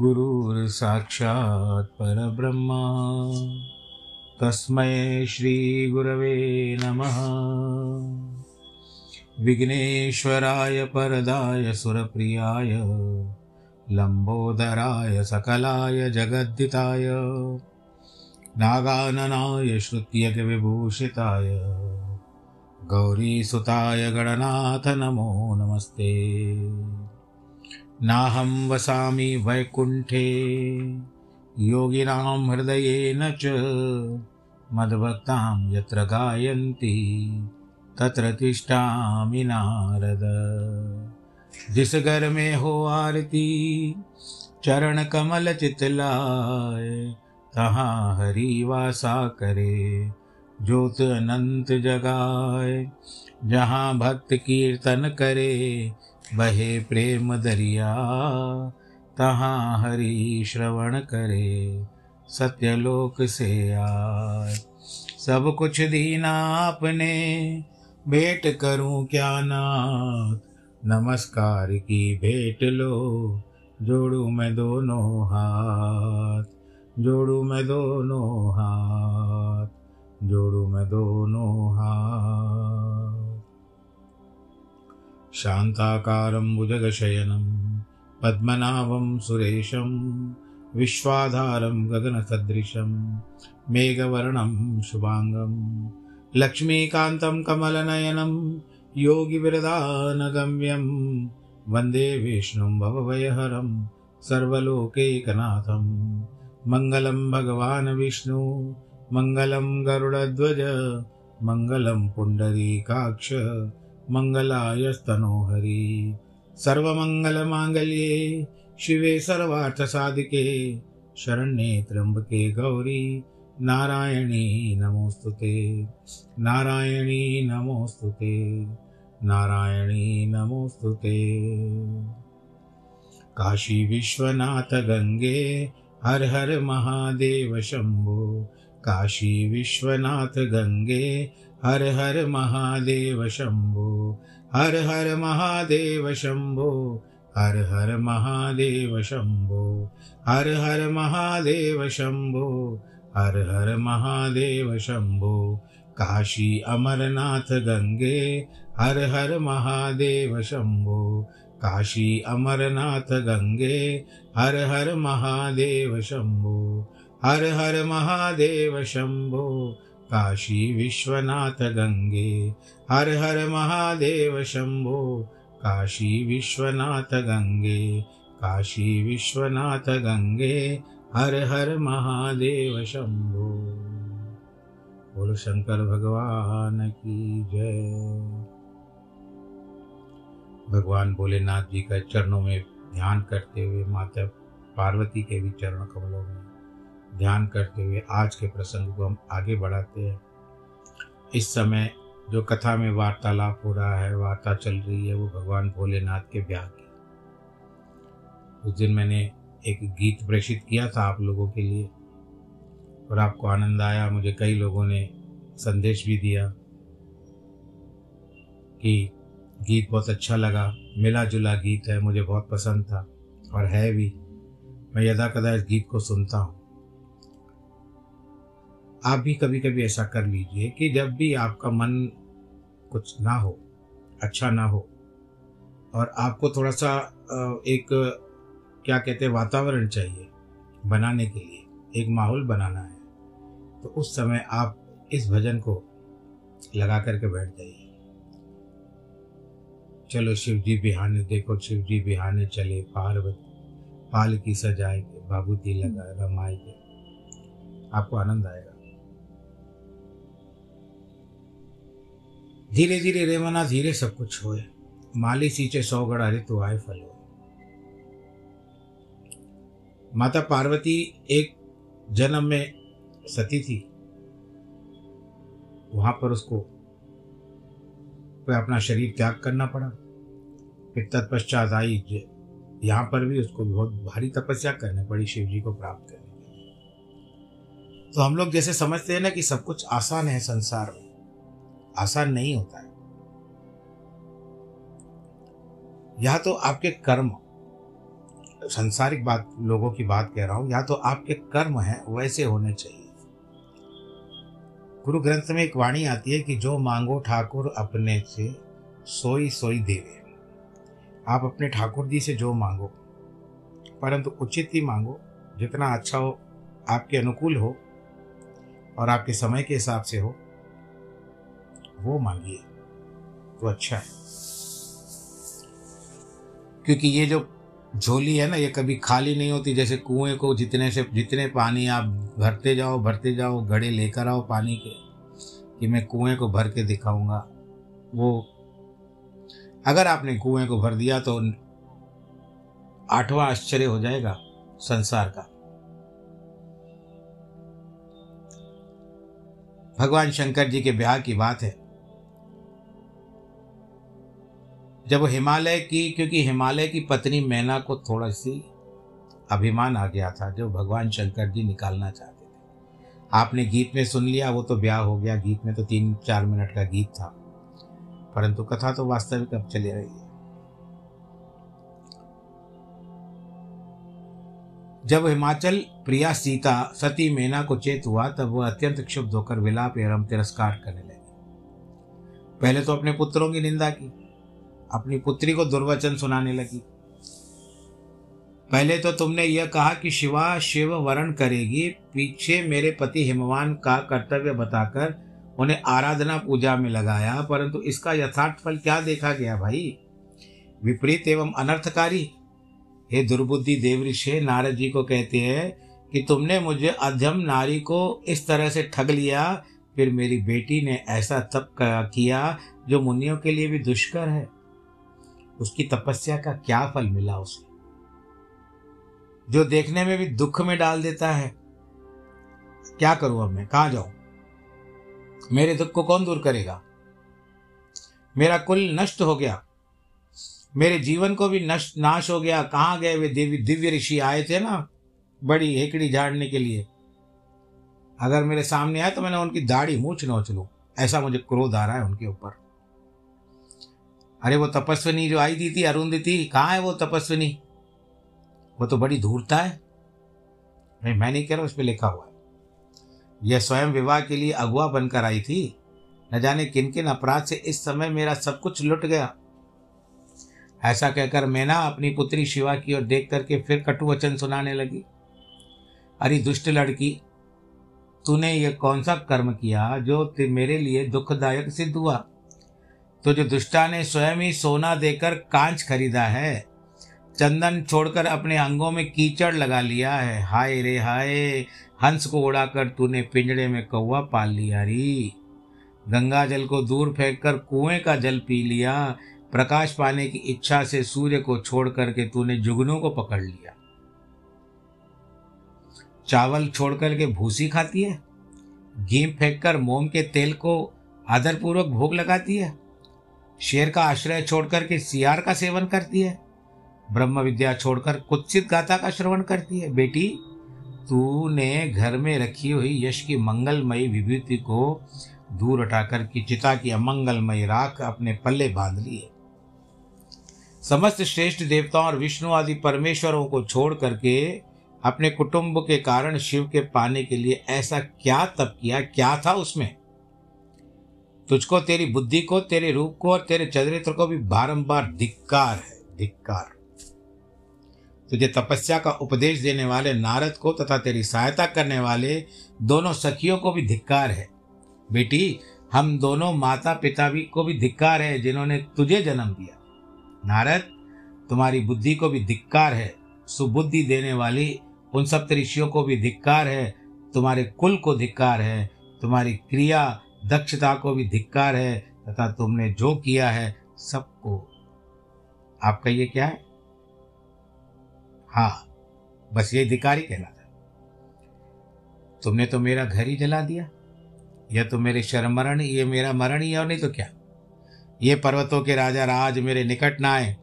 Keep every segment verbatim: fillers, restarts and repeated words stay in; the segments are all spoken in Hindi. गुरुर्साक्षात् परब्रह्मा तस्मै श्रीगुरवे नमः। विघ्नेश्वराय परदाय सुरप्रियाय लंबोदराय सकलाय जगद्दिताय नागाननाय श्रुत्यगविभूषिताय गौरीसुताय गणनाथ नमो नमस्ते। नाहं वसामि वैकुण्ठे योगिनां हृदयेन च मद्भक्तां यत्र गायन्ति तत्र तिष्ठामि नारद। जिस घर में हो आरती चरण कमल चितलाए तहाँ हरि वासा करे ज्योत अनंत जगाए। जहाँ भक्त कीर्तन करे बहे प्रेम दरिया तहाँ हरि श्रवण करे सत्यलोक से आए। सब कुछ दीना आपने भेंट करूं क्या नाथ, नमस्कार की भेंट लो जोड़ू मैं दोनों हाथ, जोड़ू मैं दोनों हाथ, जोड़ू मैं दोनों हाथ। शान्ताकारं भुजगशयनं पद्मनाभं सुरेशं विश्वाधारं गगनसदृशं मेघवर्णं शुभांगं लक्ष्मीकान्तं कमलनयनं योगिविरदानगम्यं वन्दे विष्णुं भवभयहरं सर्वलोकैकनाथं। मङ्गलं भगवान् विष्णु मङ्गलं गरुडध्वज मङ्गलं पुण्डरीकाक्ष मंगलायस्तनोहरि। सर्वमंगलमांगल्ये शिवे सर्वार्थसाधिके शरण्ये त्र्यंबके गौरी नारायणी नमोस्तुते, नारायणी नमोस्तुते, नारायणी नमोस्तुते। काशी विश्वनाथ गंगे हर हर महादेव शंभो, काशी विश्वनाथ गंगे हर हर महादेव शंभो, हर हर महादेव शंभो, हर हर महादेव शंभो, हर हर महादेव शंभो, हर हर महादेव शंभो। काशी अमरनाथ गंगे हर हर महादेव शंभो, काशी अमरनाथ गंगे हर हर महादेव शंभो, हर हर महादेव शंभो। काशी विश्वनाथ गंगे हर हर महादेव शंभो, काशी विश्वनाथ गंगे, काशी विश्वनाथ गंगे हर हर महादेव शंभो। बोलो शंकर भगवान की जय। भगवान भोलेनाथ जी के चरणों में ध्यान करते हुए, माता पार्वती के भी चरण कमलों में ध्यान करते हुए आज के प्रसंग को हम आगे बढ़ाते हैं। इस समय जो कथा में वार्तालाप हो रहा है, वार्ता चल रही है, वो भगवान भोलेनाथ के ब्याह की। उस दिन मैंने एक गीत प्रेषित किया था आप लोगों के लिए और आपको आनंद आया। मुझे कई लोगों ने संदेश भी दिया कि गीत बहुत अच्छा लगा, मिला जुला गीत है, मुझे बहुत पसंद था और है भी। मैं यदा कदा इस गीत को सुनता हूँ। आप भी कभी कभी ऐसा कर लीजिए कि जब भी आपका मन कुछ ना हो, अच्छा ना हो और आपको थोड़ा सा एक क्या कहते हैं वातावरण चाहिए बनाने के लिए, एक माहौल बनाना है, तो उस समय आप इस भजन को लगा करके बैठ जाइए। चलो शिव जी बिहाने, देखो शिव जी बिहाने चले, पार्वती पालकी सजाए के, बाबूती लगाए रमाए के, आपको आनंद आएगा। धीरे धीरे रे मना धीरे सब कुछ होए, माली सींचे सौ गड़ा रे तो आए फल होए। माता पार्वती एक जन्म में सती थी, वहाँ पर उसको अपना शरीर त्याग करना पड़ा। फिर तत्पश्चात आई यहाँ पर भी उसको बहुत भारी तपस्या करनी पड़ी शिव जी को प्राप्त करने के लिए। तो हम लोग जैसे समझते हैं ना कि सब कुछ आसान है संसार में, आसान नहीं होता है। या तो आपके कर्म, सांसारिक बात लोगों की बात कह रहा हूं, या तो आपके कर्म हैं वैसे होने चाहिए। गुरु ग्रंथ में एक वाणी आती है कि जो मांगो ठाकुर अपने से सोई सोई देवे। आप अपने ठाकुर जी से जो मांगो, परंतु उचित ही मांगो, जितना अच्छा हो, आपके अनुकूल हो और आपके समय के हिसाब से हो, वो मांगिए तो अच्छा है। क्योंकि ये जो झोली है ना, ये कभी खाली नहीं होती। जैसे कुएं को जितने से जितने पानी आप भरते जाओ भरते जाओ घड़े लेकर आओ पानी के, कि मैं कुएं को भर के दिखाऊंगा। वो अगर आपने कुएं को भर दिया तो आठवां आश्चर्य हो जाएगा संसार का। भगवान शंकर जी के ब्याह की बात है, जब हिमालय की, क्योंकि हिमालय की पत्नी मैना को थोड़ा सी अभिमान आ गया था जो भगवान शंकर जी निकालना चाहते थे। आपने गीत में सुन लिया, वो तो ब्याह हो गया, गीत में तो तीन चार मिनट का गीत था, परंतु कथा तो वास्तविक अब चली रही है। जब हिमाचल प्रिया सीता सती मैना को चेत हुआ, तब वह अत्यंत क्षुब्ध होकर विलाप एवं तिरस्कार करने लगी। पहले तो अपने पुत्रों की निंदा की, अपनी पुत्री को दुर्वचन सुनाने लगी। पहले तो तुमने यह कहा कि शिवा शिव वरण करेगी, पीछे मेरे पति हिमवान का कर्तव्य बताकर उन्हें आराधना पूजा में लगाया, परंतु इसका यथार्थ फल क्या देखा गया भाई? विपरीत एवं अनर्थकारी। हे दुर्बुद्धि देवऋषि, नारद जी को कहते हैं कि तुमने मुझे अधम नारी को इस तरह से ठग लिया, फिर मेरी बेटी ने ऐसा तप किया जो मुनियों के लिए भी दुष्कर है। उसकी तपस्या का क्या फल मिला उसे, जो देखने में भी दुख में डाल देता है? क्या करूं अब मैं, कहाँ जाऊं? मेरे दुख को कौन दूर करेगा? मेरा कुल नष्ट हो गया, मेरे जीवन को भी नष्ट नाश हो गया। कहाँ गए वे देवी दिव्य ऋषि आए थे ना बड़ी हेकड़ी झाड़ने के लिए? अगर मेरे सामने आए तो मैंने उनकी दाढ़ी मूछ नोच लूं, ऐसा मुझे क्रोध आ रहा है उनके ऊपर। अरे वो तपस्विनी जो आई थी थी अरुंधति, कहाँ है वो तपस्विनी? वो तो बड़ी धूर्ता है। मैं मैं नहीं कह रहा, उसमें लिखा हुआ है। यह स्वयं विवाह के लिए अगुआ बनकर आई थी, न जाने किन किन अपराध से इस समय मेरा सब कुछ लुट गया। ऐसा कहकर मैना अपनी पुत्री शिवा की ओर देख करके फिर कटु वचन सुनाने लगी। अरे दुष्ट लड़की, तूने यह कौन सा कर्म किया जो मेरे लिए दुखदायक सिद्ध हुआ? तो जो दुष्टा ने स्वयं ही सोना देकर कांच खरीदा है, चंदन छोड़कर अपने अंगों में कीचड़ लगा लिया है। हाय रे हाय, हंस को उड़ाकर तूने पिंजड़े में कौवा पाल लिया री, गंगा जल को दूर फेंककर कुएं का जल पी लिया, प्रकाश पाने की इच्छा से सूर्य को छोड़ करके तूने जुगनों को पकड़ लिया। चावल छोड़ करके भूसी खाती है, घी फेंक कर मोम के तेल को आदरपूर्वक भोग लगाती है, शेर का आश्रय छोड़कर के सियार का सेवन करती है, ब्रह्म विद्या छोड़कर कुत्सित गाथा का श्रवण करती है। बेटी, तूने घर में रखी हुई यश की मंगलमयी विभूति को दूर हटाकर की चिता की अमंगलमयी राख अपने पल्ले बांध ली है। समस्त श्रेष्ठ देवताओं और विष्णु आदि परमेश्वरों को छोड़ करके अपने कुटुंब के कारण शिव के पाने के लिए ऐसा क्या तप किया? क्या था उसमें? तुझको, तेरी बुद्धि को, तेरे रूप को और तेरे चरित्र को भी बारंबार धिक्कार है, धिक्कार। तुझे तपस्या का उपदेश देने वाले नारद को तथा तेरी सहायता करने वाले दोनों सखियों को भी धिक्कार है। बेटी, हम दोनों माता पिता भी को भी धिक्कार है जिन्होंने तुझे जन्म दिया। नारद, तुम्हारी बुद्धि को भी धिक्कार है। सुबुद्धि देने वाली उन सप्त ऋषियों को भी धिक्कार है। तुम्हारे कुल को धिक्कार है, तुम्हारी क्रिया दक्षता को भी धिक्कार है, तथा तुमने जो किया है सबको। आपका ये क्या है? हाँ, बस ये धिक्कार ही कहलाता है। तुमने तो मेरा घर ही जला दिया, यह तो मेरे शर्मरण, ये मेरा मरण ही है, और नहीं तो क्या। ये पर्वतों के राजा राज मेरे निकट ना आए,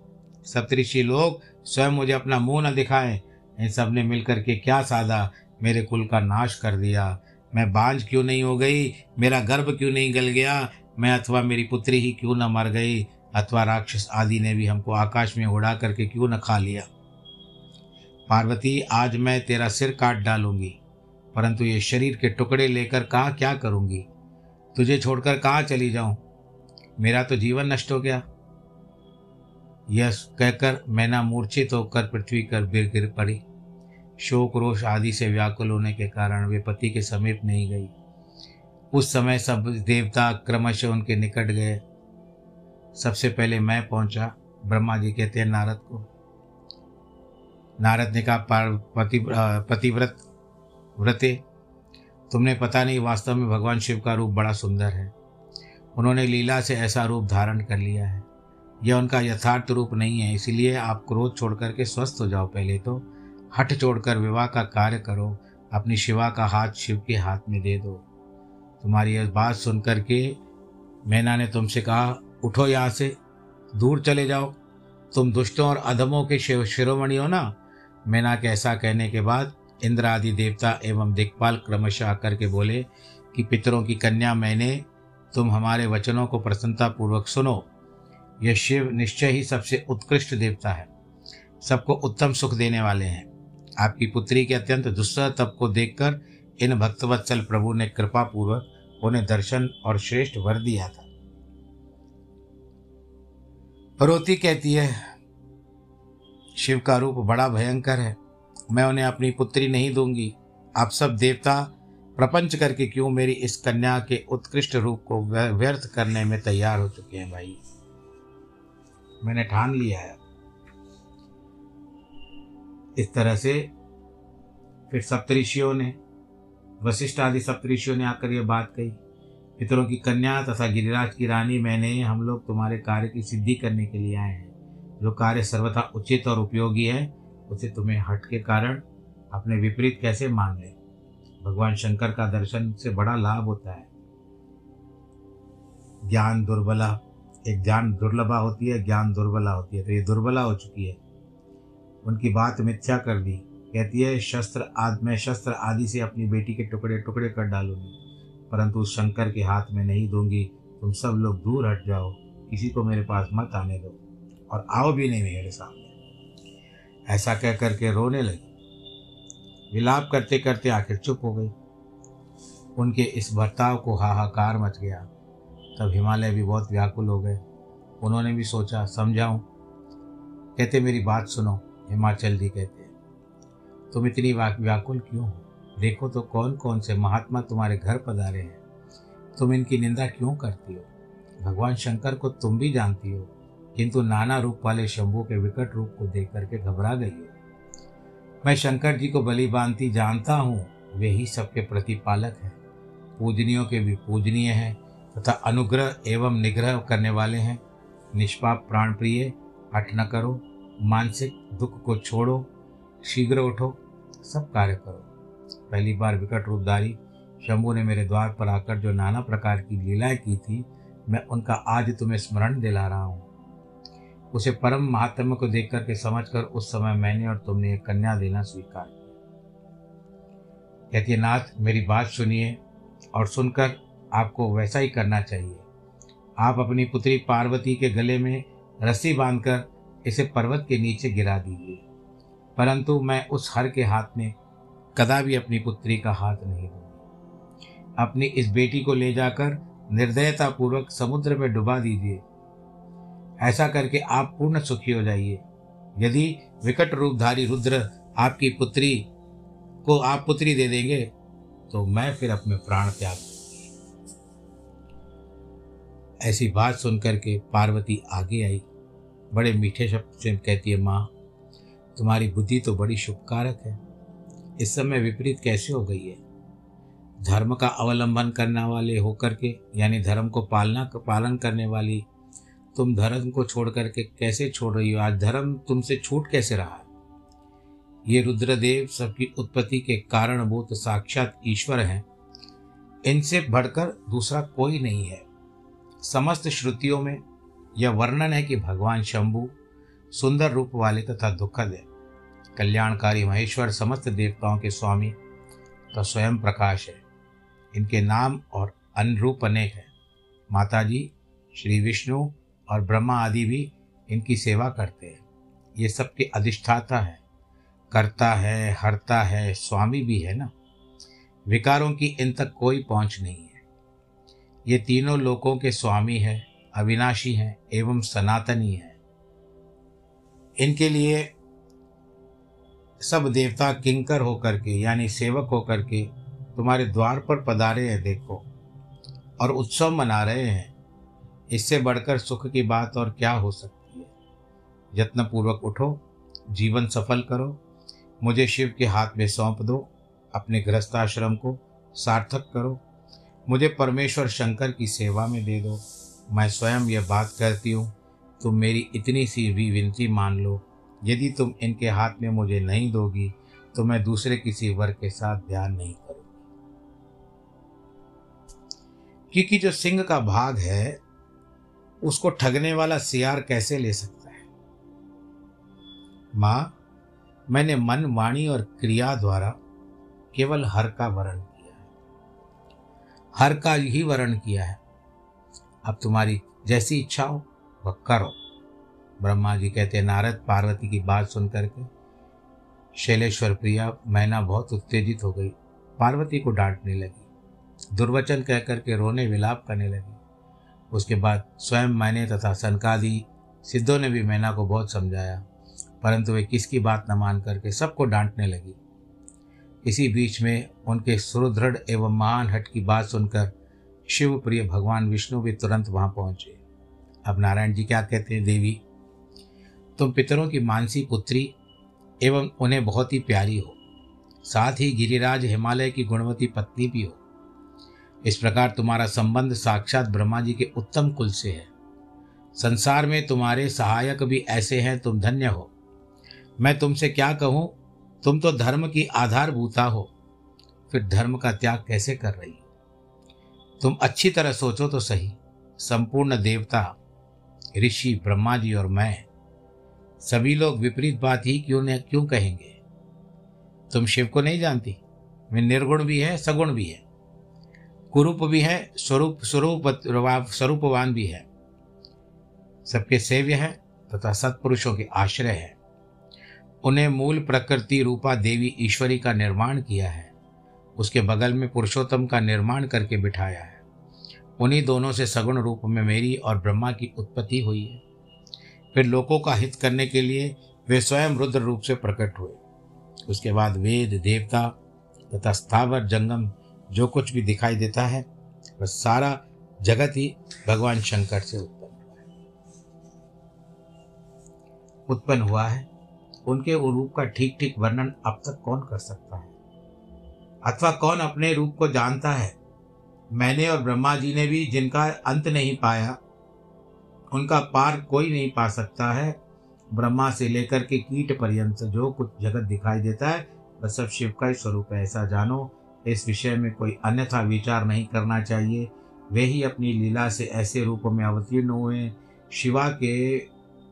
सप्तऋषि लोग स्वयं मुझे अपना मुंह न दिखाएं। इन सब ने मिलकर के क्या साधा, मेरे कुल का नाश कर दिया। मैं बांझ क्यों नहीं हो गई, मेरा गर्भ क्यों नहीं गल गया, मैं अथवा मेरी पुत्री ही क्यों न मर गई, अथवा राक्षस आदि ने भी हमको आकाश में उड़ा करके क्यों न खा लिया। पार्वती, आज मैं तेरा सिर काट डालूंगी, परंतु ये शरीर के टुकड़े लेकर कहाँ क्या करूंगी, तुझे छोड़कर कहाँ चली जाऊं, मेरा तो जीवन नष्ट हो गया। यह कहकर मैना मूर्छित होकर पृथ्वी पर गिर गिर पड़ी। शोक रोष आदि से व्याकुल होने के कारण वे पति के समीप नहीं गई। उस समय सब देवता क्रमशः उनके निकट गए। सबसे पहले मैं पहुंचा। ब्रह्मा जी कहते हैं नारद को, नारद ने कहा पति पतिव्रत व्रते, तुमने पता नहीं वास्तव में भगवान शिव का रूप बड़ा सुंदर है। उन्होंने लीला से ऐसा रूप धारण कर लिया है, यह उनका यथार्थ रूप नहीं है। इसलिए आप क्रोध छोड़ करके स्वस्थ हो जाओ। पहले तो हठ छोड़कर विवाह का कार्य करो, अपनी शिवा का हाथ शिव के हाथ में दे दो। तुम्हारी यह बात सुनकर के मैना ने तुमसे कहा, उठो यहाँ से, दूर चले जाओ, तुम दुष्टों और अधमों के शिरोमणि हो ना। मैना के ऐसा कहने के बाद इंद्र आदि देवता एवं दिक्पाल क्रमशः आकर के बोले कि पितरों की कन्या मैंने, तुम हमारे वचनों को प्रसन्नतापूर्वक सुनो। यह शिव निश्चय ही सबसे उत्कृष्ट देवता है, सबको उत्तम सुख देने वाले हैं। आपकी पुत्री के अत्यंत दुस्सह तप को देखकर इन भक्तवत्सल प्रभु ने कृपापूर्वक उन्हें दर्शन और श्रेष्ठ वर दिया था। रोती कहती है, शिव का रूप बड़ा भयंकर है, मैं उन्हें अपनी पुत्री नहीं दूंगी। आप सब देवता प्रपंच करके क्यों मेरी इस कन्या के उत्कृष्ट रूप को व्यर्थ करने में तैयार हो चुके हैं। भाई, मैंने ठान लिया है। इस तरह से फिर सप्तऋषियों ने, वशिष्ठ आदि सप्तऋषियों ने आकर यह बात कही, पितरों की कन्या तथा गिरिराज की रानी मैंने, हम लोग तुम्हारे कार्य की सिद्धि करने के लिए आए हैं। जो कार्य सर्वथा उचित और उपयोगी है, उसे तुम्हें हट के कारण अपने विपरीत कैसे मान ले। भगवान शंकर का दर्शन से बड़ा लाभ होता है। ज्ञान दुर्बला, एक ज्ञान दुर्लभा होती है, ज्ञान दुर्बला होती है, तो ये दुर्बला हो चुकी है। उनकी बात मिथ्या कर दी। कहती है शस्त्र आदि, मैं शस्त्र आदि से अपनी बेटी के टुकड़े टुकड़े कर डालूंगी, परंतु शंकर के हाथ में नहीं दूंगी। तुम सब लोग दूर हट जाओ, किसी को मेरे पास मत आने दो, और आओ भी नहीं मेरे सामने। ऐसा कह करके रोने लगी। विलाप करते करते आखिर चुप हो गई। उनके इस बर्ताव को हाहाकार मच गया। तब हिमालय भी बहुत व्याकुल हो गए। उन्होंने भी सोचा, समझाऊं। कहते मेरी बात सुनो। हिमाचल जी कहते तुम इतनी व्याकुल क्यों हो, देखो तो कौन कौन से महात्मा तुम्हारे घर पधारे हैं, तुम इनकी निंदा क्यों करती हो। भगवान शंकर को तुम भी जानती हो, किंतु नाना रूप वाले शंभू के विकट रूप को देख करके घबरा गई हो। मैं शंकर जी को भली भांति जानता हूँ, वे ही सबके प्रतिपालक हैं, पूजनियों के भी पूजनीय हैं तथा अनुग्रह एवं निग्रह करने वाले हैं। निष्पाप प्राण प्रिय, हट न करो, मानसिक दुख को छोड़ो, शीघ्र उठो, सब कार्य करो। पहली बार विकट रूपधारी शंभू ने मेरे द्वार पर आकर जो नाना प्रकार की लीलाएं की थी, मैं उनका आज तुम्हें स्मरण दिला रहा हूँ। उसे परम महात्म्य को देख करके समझ कर उस समय मैंने और तुमने एक कन्या देना स्वीकार किया। कहती है नाथ, मेरी बात सुनिए, और सुनकर आपको वैसा ही करना चाहिए। आप अपनी पुत्री पार्वती के गले में रस्सी बांधकर इसे पर्वत के नीचे गिरा दीजिए, परंतु मैं उस हर के हाथ में कदापि अपनी पुत्री का हाथ नहीं दूंगी। अपनी इस बेटी को ले जाकर निर्दयतापूर्वक समुद्र में डुबा दीजिए। ऐसा करके आप पूर्ण सुखी हो जाइए। यदि विकट रूपधारी रुद्र आपकी पुत्री को आप पुत्री दे देंगे, तो मैं फिर अपने प्राण त्याग दूंगी। ऐसी बात सुनकर के पार्वती आगे आई, बड़े मीठे शब्द से कहती है, माँ, तुम्हारी बुद्धि तो बड़ी शुभकारक है, इस समय विपरीत कैसे हो गई है। धर्म का अवलंबन करने वाले होकर के, यानी धर्म को पालना पालन करने वाली तुम धर्म को छोड़ करके कैसे छोड़ रही हो। आज धर्म तुमसे छूट कैसे रहा है। ये रुद्रदेव सबकी उत्पत्ति के कारणभूत साक्षात ईश्वर हैं। इनसे बढ़कर दूसरा कोई नहीं है। समस्त श्रुतियों में यह वर्णन है कि भगवान शंभु सुंदर रूप वाले तथा दुखद है। कल्याणकारी महेश्वर समस्त देवताओं के स्वामी तो स्वयं प्रकाश है। इनके नाम और अनुरूप अनेक हैं। माता जी श्री विष्णु और ब्रह्मा आदि भी इनकी सेवा करते हैं। ये सबके अधिष्ठाता है, करता है, हरता है, स्वामी भी है ना। विकारों की इन तक कोई पहुंच नहीं है। ये तीनों लोकों के स्वामी हैं, अविनाशी हैं एवं सनातनी हैं। इनके लिए सब देवता किंकर होकर के यानी सेवक होकर के तुम्हारे द्वार पर पधारे हैं, देखो, और उत्सव मना रहे हैं। इससे बढ़कर सुख की बात और क्या हो सकती है। यत्नपूर्वक उठो, जीवन सफल करो, मुझे शिव के हाथ में सौंप दो, अपने गृहस्थाश्रम को सार्थक करो, मुझे परमेश्वर शंकर की सेवा में दे दो। मैं स्वयं यह बात करती हूँ, तुम मेरी इतनी सी भी विनती मान लो। यदि तुम इनके हाथ में मुझे नहीं दोगी तो मैं दूसरे किसी वर के साथ ध्यान नहीं करूँगी, क्योंकि जो सिंह का भाग है उसको ठगने वाला सियार कैसे ले सकता है। माँ, मैंने मन, वाणी और क्रिया द्वारा केवल हर का वर्ण किया है, हर का ही वर्ण किया है। अब तुम्हारी जैसी इच्छा हो वह करो। ब्रह्मा जी कहते हैं, नारद पार्वती की बात सुन करके शैलेश्वर प्रिया मैना बहुत उत्तेजित हो गई, पार्वती को डांटने लगी, दुर्वचन कह करके रोने विलाप करने लगी। उसके बाद स्वयं मैंने तथा सनकादि सिद्धों ने भी मैना को बहुत समझाया, परंतु वे किसकी बात न मान करके सबको डांटने लगी। इसी बीच में उनके सुदृढ़ एवं महान हट की बात सुनकर शिव प्रिय भगवान विष्णु भी तुरंत वहाँ पहुँचे। अब नारायण जी क्या कहते हैं, देवी तुम पितरों की मानसी पुत्री एवं उन्हें बहुत ही प्यारी हो, साथ ही गिरिराज हिमालय की गुणवती पत्नी भी हो। इस प्रकार तुम्हारा संबंध साक्षात ब्रह्मा जी के उत्तम कुल से है। संसार में तुम्हारे सहायक भी ऐसे हैं, तुम धन्य हो। मैं तुमसे क्या कहूँ, तुम तो धर्म की आधारभूता हो, फिर धर्म का त्याग कैसे कर रही हो। तुम अच्छी तरह सोचो तो सही, संपूर्ण देवता, ऋषि, ब्रह्मा जी और मैं सभी लोग विपरीत बात ही क्यों न क्यों कहेंगे। तुम शिव को नहीं जानती, वे निर्गुण भी है, सगुण भी है, कुरूप भी है, स्वरूप स्वरूप स्वरूपवान भी है, सबके सेव्य है तथा सत्पुरुषों के आश्रय है। उन्हें मूल प्रकृति रूपा देवी ईश्वरी का निर्माण किया है, उसके बगल में पुरुषोत्तम का निर्माण करके बिठाया है। उन्हीं दोनों से सगुण रूप में मेरी और ब्रह्मा की उत्पत्ति हुई है। फिर लोगों का हित करने के लिए वे स्वयं रुद्र रूप से प्रकट हुए। उसके बाद वेद, देवता तथा स्थावर जंगम जो कुछ भी दिखाई देता है वह सारा जगत ही भगवान शंकर से उत्पन्न उत्पन्न हुआ है। उनके रूप का ठीक ठीक वर्णन अब तक कौन कर सकता है, अथवा कौन अपने रूप को जानता है। मैंने और ब्रह्मा जी ने भी जिनका अंत नहीं पाया, उनका पार कोई नहीं पा सकता है। ब्रह्मा से लेकर के कीट पर्यंत जो कुछ जगत दिखाई देता है वह सब शिव का ही स्वरूप है, ऐसा जानो। इस विषय में कोई अन्यथा विचार नहीं करना चाहिए। वे ही अपनी लीला से ऐसे रूप में अवतीर्ण हुए, शिवा के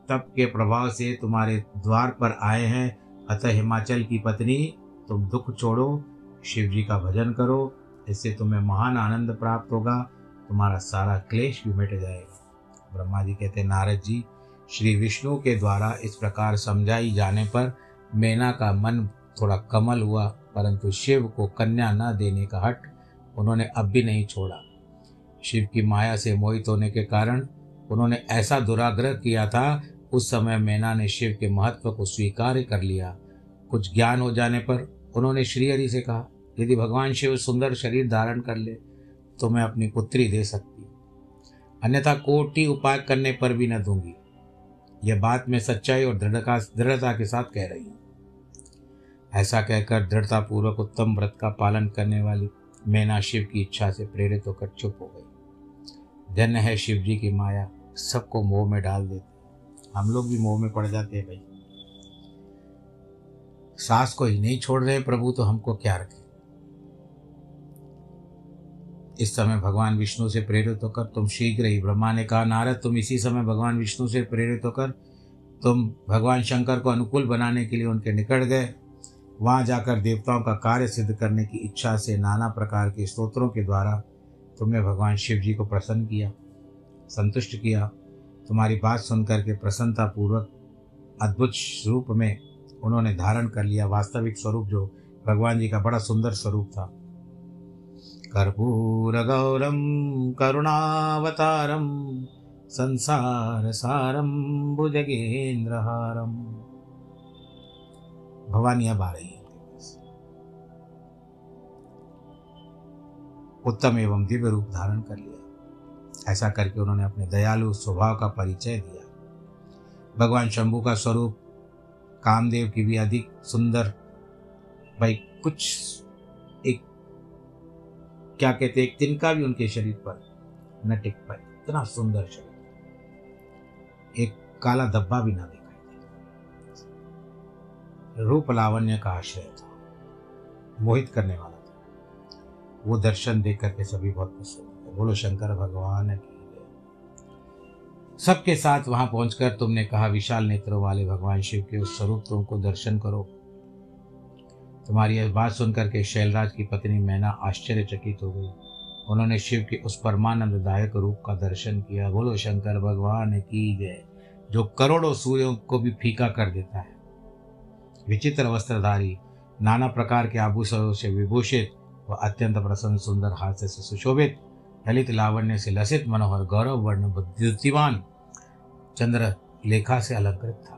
तप के प्रभाव से तुम्हारे द्वार पर आए हैं। अतः हिमाचल की पत्नी, तुम दुख छोड़ो, शिव जी का भजन करो, इससे तुम्हें महान आनंद प्राप्त होगा, तुम्हारा सारा क्लेश भी मिट जाएगा। ब्रह्मा जी कहते, नारद जी, श्री विष्णु के द्वारा इस प्रकार समझाई जाने पर मैना का मन थोड़ा कमल हुआ, परंतु शिव को कन्या न देने का हट उन्होंने अब भी नहीं छोड़ा। शिव की माया से मोहित होने के कारण उन्होंने ऐसा दुराग्रह किया था। उस समय मैना ने शिव के महत्व को स्वीकार कर लिया। कुछ ज्ञान हो जाने पर उन्होंने श्रीहरि से कहा, यदि भगवान शिव सुंदर शरीर धारण कर ले तो मैं अपनी पुत्री दे सकती, अन्यथा कोटि उपाय करने पर भी न दूंगी। यह बात मैं सच्चाई और दृढ़ता दृढ़ता के साथ कह रही हूँ। ऐसा कहकर दृढ़तापूर्वक उत्तम व्रत का पालन करने वाली मैना शिव की इच्छा से प्रेरित होकर चुप हो गई। धन्य है शिव जी की माया, सबको मोह में डाल देती। हम लोग भी मोह में पड़ जाते हैं भाई। सांस को ही नहीं छोड़ रहे प्रभु, तो हमको क्या रखें। इस समय भगवान विष्णु से प्रेरित होकर तुम शीघ्र ही, ब्रह्मा ने कहा नारद तुम इसी समय भगवान विष्णु से प्रेरित होकर तुम भगवान शंकर को अनुकूल बनाने के लिए उनके निकट गए। वहाँ जाकर देवताओं का कार्य सिद्ध करने की इच्छा से नाना प्रकार के स्तोत्रों के द्वारा तुमने भगवान शिव जी को प्रसन्न किया, संतुष्ट किया। तुम्हारी बात सुनकर के प्रसन्नतापूर्वक अद्भुत रूप में उन्होंने धारण कर लिया वास्तविक स्वरूप, जो भगवान जी का बड़ा सुंदर स्वरूप था। कर्पूर गौरम करुणावतारम संसार सारम भुजगेंद्रहारम। भवानी अब आ रही है। उत्तम एवं दिव्य रूप धारण कर लिया। ऐसा करके उन्होंने अपने दयालु स्वभाव का परिचय दिया। भगवान शंभू का स्वरूप कामदेव की भी अधिक सुंदर, भाई कुछ एक क्या कहते एक तिनका भी उनके शरीर पर न टिक पाए, इतना सुंदर शरीर, एक काला धब्बा भी ना दिखाई दे। रूप लावण्य का आश्रय था, मोहित करने वाला था। वो दर्शन देख करके सभी बहुत प्रसन्न थे। बोलो शंकर भगवान। सबके साथ वहां पहुंचकर तुमने कहा विशाल नेत्रों वाले भगवान शिव के उस स्वरूप तुमको दर्शन करो। तुम्हारी यह बात सुनकर के शैलराज की पत्नी मैना आश्चर्यचकित हो गई। उन्होंने शिव के उस परमानंददायक रूप का दर्शन किया। बोलो शंकर भगवान की जय, जो करोड़ों सूर्यों को भी फीका कर देता है। विचित्र वस्त्रधारी, नाना प्रकार के आभूषणों से विभूषित व अत्यंत प्रसन्न सुंदर, हाथ से सुशोभित, ललित लावण्य से लसित, मनोहर गौरव वर्ण विद्युतिमान, चंद्र लेखा से अलंकृत था।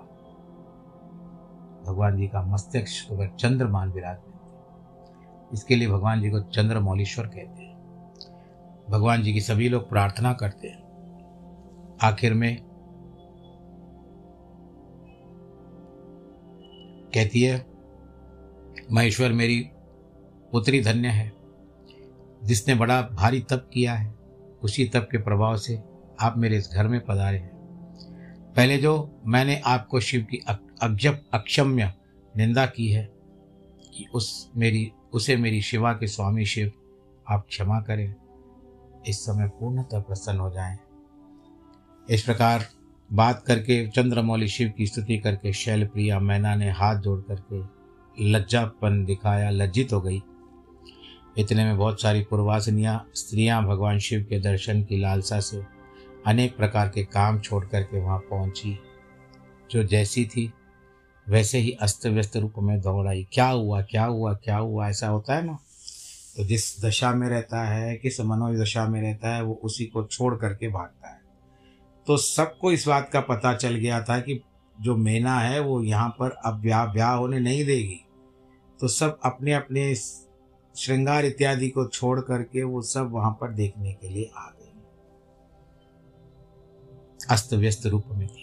भगवान जी का मस्तिष्क पर चंद्रमान विराजमान। इसके लिए भगवान जी को चंद्रमौलीश्वर कहते हैं। भगवान जी की सभी लोग प्रार्थना करते हैं। आखिर में कहती है महेश्वर मेरी पुत्री धन्य है, जिसने बड़ा भारी तप किया है, उसी तप के प्रभाव से आप मेरे इस घर में पधारे हैं। पहले जो मैंने आपको शिव की अजब अक्षम्य निंदा की है कि उस मेरी उसे मेरी शिवा के स्वामी शिव आप क्षमा करें। इस समय पूर्णतः प्रसन्न हो जाएं। इस प्रकार बात करके चंद्रमौली शिव की स्तुति करके शैलप्रिया मैना ने हाथ जोड़ करके लज्जापन दिखाया, लज्जित हो गई। इतने में बहुत सारी पूर्वासिनियाँ स्त्रियां भगवान शिव के दर्शन की लालसा से अनेक प्रकार के काम छोड़ करके वहाँ पहुँची, जो जैसी थी वैसे ही अस्त व्यस्त रूप में दौड़ आई। क्या हुआ क्या हुआ क्या हुआ ऐसा होता है ना, तो जिस दशा में रहता है, किस मनोदशा में रहता है, वो उसी को छोड़ करके भागता है। तो सबको इस बात का पता चल गया था कि जो मैना है वो यहाँ पर अब ब्याह ब्याह होने नहीं देगी। तो सब अपने अपने श्रृंगार इत्यादि को छोड़ करके वो सब वहां पर देखने के लिए आ गए। अस्त व्यस्त रूप में थी।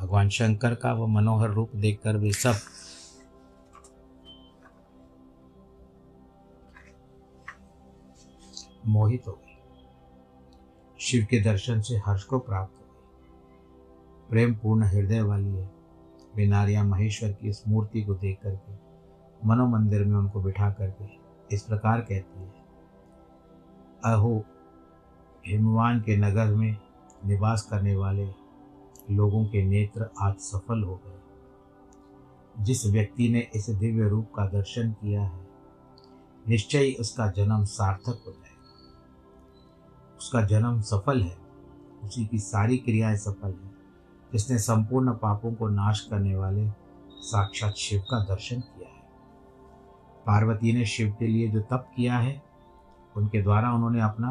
भगवान शंकर का वह मनोहर रूप देखकर वे सब मोहित हो गए। शिव के दर्शन से हर्ष को प्राप्त हो गए। प्रेम पूर्ण हृदय वाली है वे नारियां महेश्वर की इस मूर्ति को देख करके मनो मंदिर में उनको बिठा करके इस प्रकार कहती है। अहो हिमवान के नगर में निवास करने वाले लोगों के नेत्र आज सफल हो गए। जिस व्यक्ति ने इस दिव्य रूप का दर्शन किया है निश्चय उसका जन्म सार्थक हो जाएगा। उसका जन्म सफल है, उसी की सारी क्रियाएं सफल हैं, जिसने संपूर्ण पापों को नाश करने वाले साक्षात शिव का दर्शन किया है। पार्वती ने शिव के लिए जो तप किया है उनके द्वारा उन्होंने अपना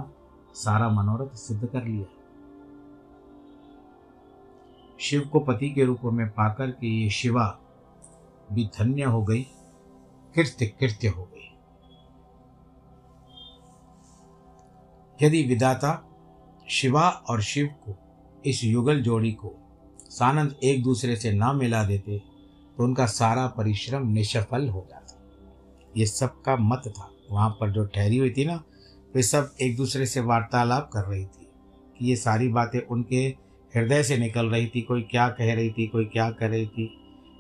सारा मनोरथ सिद्ध कर लिया। शिव को पति के रूप में पाकर के ये शिवा भी धन्य हो गई, कृत्य कृत्य हो गई। यदि विधाता शिवा और शिव को, इस युगल जोड़ी को सानंद एक दूसरे से ना मिला देते तो उनका सारा परिश्रम निष्फल हो जाता। ये सबका मत था। वहाँ पर जो ठहरी हुई थी ना, वे सब एक दूसरे से वार्तालाप कर रही थी कि ये सारी बातें उनके हृदय से निकल रही थी। कोई क्या कह रही थी, कोई क्या कर रही थी,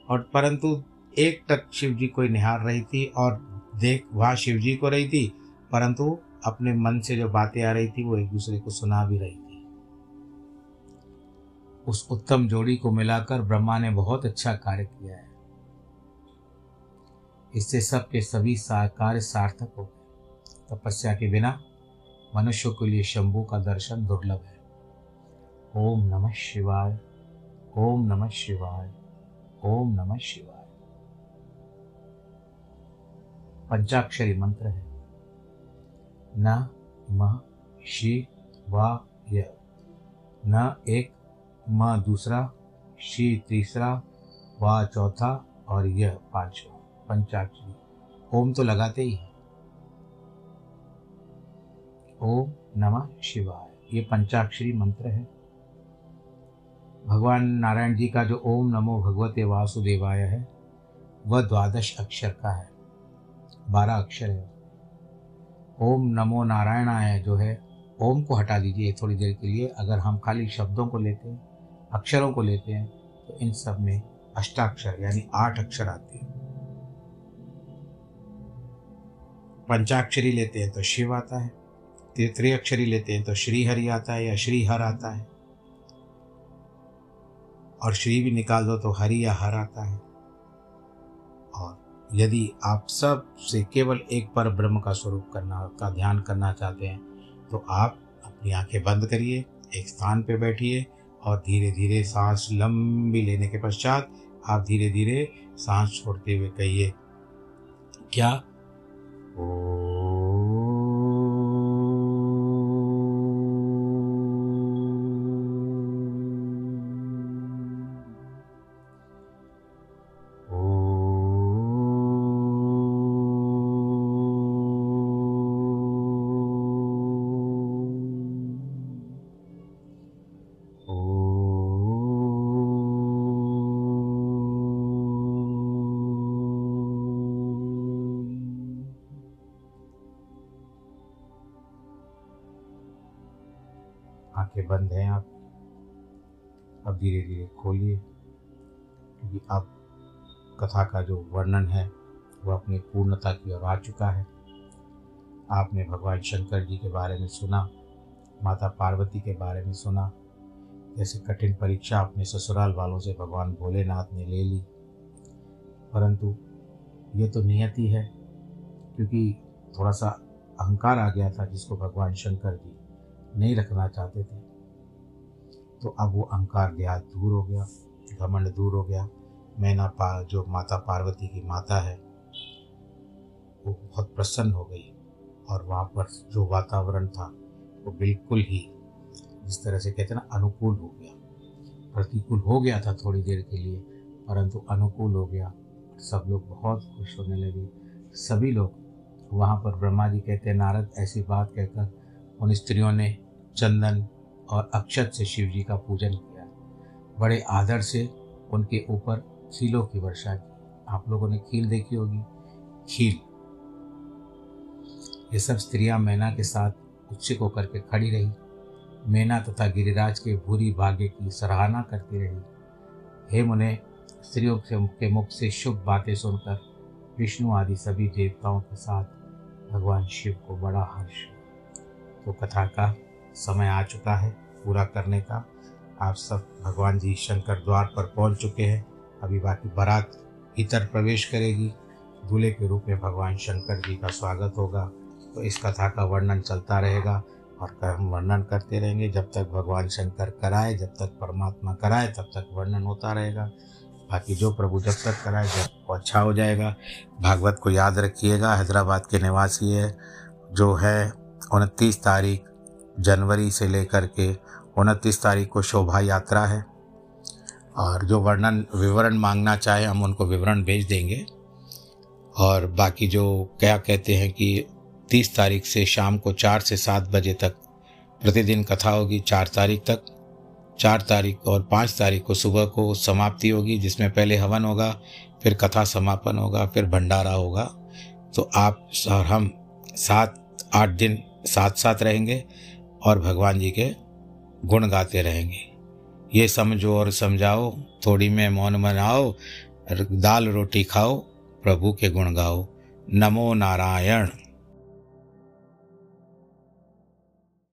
और परंतु एक तक शिवजी को निहार रही थी और देख वहाँ शिवजी को रही थी, परंतु अपने मन से जो बातें आ रही थी वो एक दूसरे को सुना भी रही थी। उस उत्तम जोड़ी को मिलाकर ब्रह्मा ने बहुत अच्छा कार्य किया है। इससे सब के सभी कार्य सार्थक हो गए। तपस्या के बिना मनुष्य के लिए शंभू का दर्शन दुर्लभ है। ओम नमः शिवाय, ओम नमः शिवाय, ओम नमः शिवाय पंचाक्षरी मंत्र है। न म शि वा य, न एक, म दूसरा, शि तीसरा, वा चौथा और य पांचवा। पंचाक्षरी ओम तो लगाते ही है। ओम नमः शिवाय ये पंचाक्षरी मंत्र है। भगवान नारायण जी का जो ओम नमो भगवते वासुदेवाय है वह द्वादश अक्षर का है, बारह अक्षर है। ओम नमो नारायणाय जो है, ओम को हटा दीजिए थोड़ी देर के लिए। अगर हम खाली शब्दों को लेते हैं, अक्षरों को लेते हैं, तो इन सब में अष्टाक्षर यानी आठ अक्षर आते हैं। पंचाक्षरी लेते हैं तो शिव आता है, त्रिअक्षरी लेते हैं तो श्रीहरि आता है या श्रीहर आता है, और श्री भी निकाल दो तो हरि या हर आता है। और यदि आप सब से केवल एक पर ब्रह्म का स्वरूप करना का ध्यान करना चाहते हैं तो आप अपनी आंखें बंद करिए, एक स्थान पर बैठिए और धीरे धीरे सांस लंबी लेने के पश्चात आप धीरे धीरे सांस छोड़ते हुए कहिए क्या ओ आंखें बंद हैं आप। अब धीरे धीरे खोलिए, क्योंकि अब कथा का जो वर्णन है वह अपनी पूर्णता की ओर आ चुका है। आपने भगवान शंकर जी के बारे में सुना, माता पार्वती के बारे में सुना, जैसे कठिन परीक्षा अपने ससुराल वालों से भगवान भोलेनाथ ने ले ली। परंतु ये तो नियति है, क्योंकि थोड़ा सा अहंकार आ गया था जिसको भगवान शंकर जी नहीं रखना चाहते थे। तो अब वो अहंकार देहात दूर हो गया, घमंड दूर हो गया। मैना पार जो माता पार्वती की माता है वो बहुत प्रसन्न हो गई और वहाँ पर जो वातावरण था वो बिल्कुल ही जिस तरह से कहते हैं ना अनुकूल हो गया। प्रतिकूल हो गया था थोड़ी देर के लिए, परंतु अनुकूल हो गया। सब लोग बहुत खुश होने लगे। सभी लोग वहाँ पर ब्रह्मा जी कहते हैं नारद ऐसी बात कहकर उन स्त्रियों ने चंदन और अक्षत से शिव जी का पूजन किया, बड़े आदर से उनके ऊपर खीलों की वर्षा की। आप लोगों ने खील देखी होगी। खील ये सब स्त्रियां मैना के साथ उत्सुक होकर के खड़ी रही। मैना तथा गिरिराज के भूरी भाग्य की सराहना करती रही। हे मुने, स्त्रियों के मुख से शुभ बातें सुनकर विष्णु आदि सभी देवताओं के साथ भगवान शिव को बड़ा हर्ष। तो कथा का समय आ चुका है पूरा करने का। आप सब भगवान जी शंकर द्वार पर पहुंच चुके हैं। अभी बाकी बारात भीतर प्रवेश करेगी। दूल्हे के रूप में भगवान शंकर जी का स्वागत होगा। तो इस कथा का वर्णन चलता रहेगा और हम वर्णन करते रहेंगे जब तक भगवान शंकर कराए, जब तक परमात्मा कराए तब तक वर्णन होता रहेगा। बाकी जो प्रभु जब तक कराए जब अच्छा हो जाएगा। भागवत को याद रखिएगा। हैदराबाद के निवासी है जो है उनतीस तारीख जनवरी से लेकर के उनतीस तारीख को शोभा यात्रा है। और जो वर्णन विवरण मांगना चाहे हम उनको विवरण भेज देंगे। और बाकी जो क्या कहते हैं कि तीस तारीख से शाम को चार से सात बजे तक प्रतिदिन कथा होगी। चार तारीख तक चार तारीख और पाँच तारीख को सुबह को समाप्ति होगी, जिसमें पहले हवन होगा, फिर कथा समापन होगा, फिर भंडारा होगा। तो आप और हम सात आठ दिन साथ साथ रहेंगे और भगवान जी के गुण गाते रहेंगे। ये समझो और समझाओ, थोड़ी में मौन मनाओ, दाल रोटी खाओ, प्रभु के गुण गाओ। नमो नारायण।